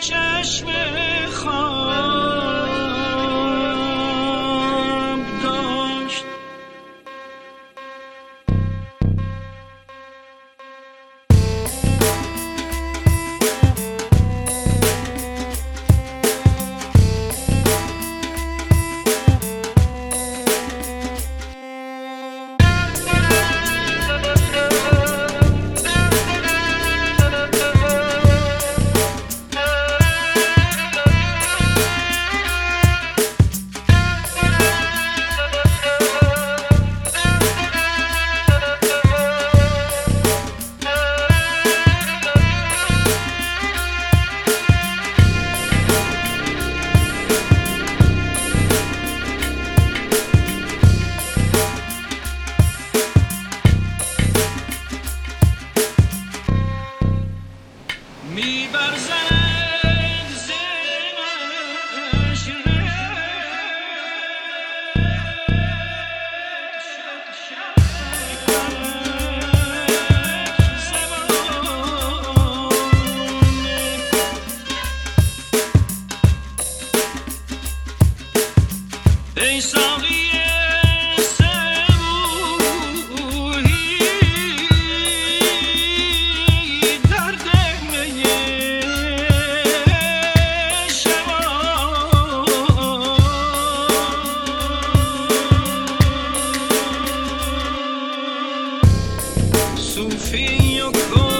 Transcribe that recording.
چشم خواب داشت. Feel your glow.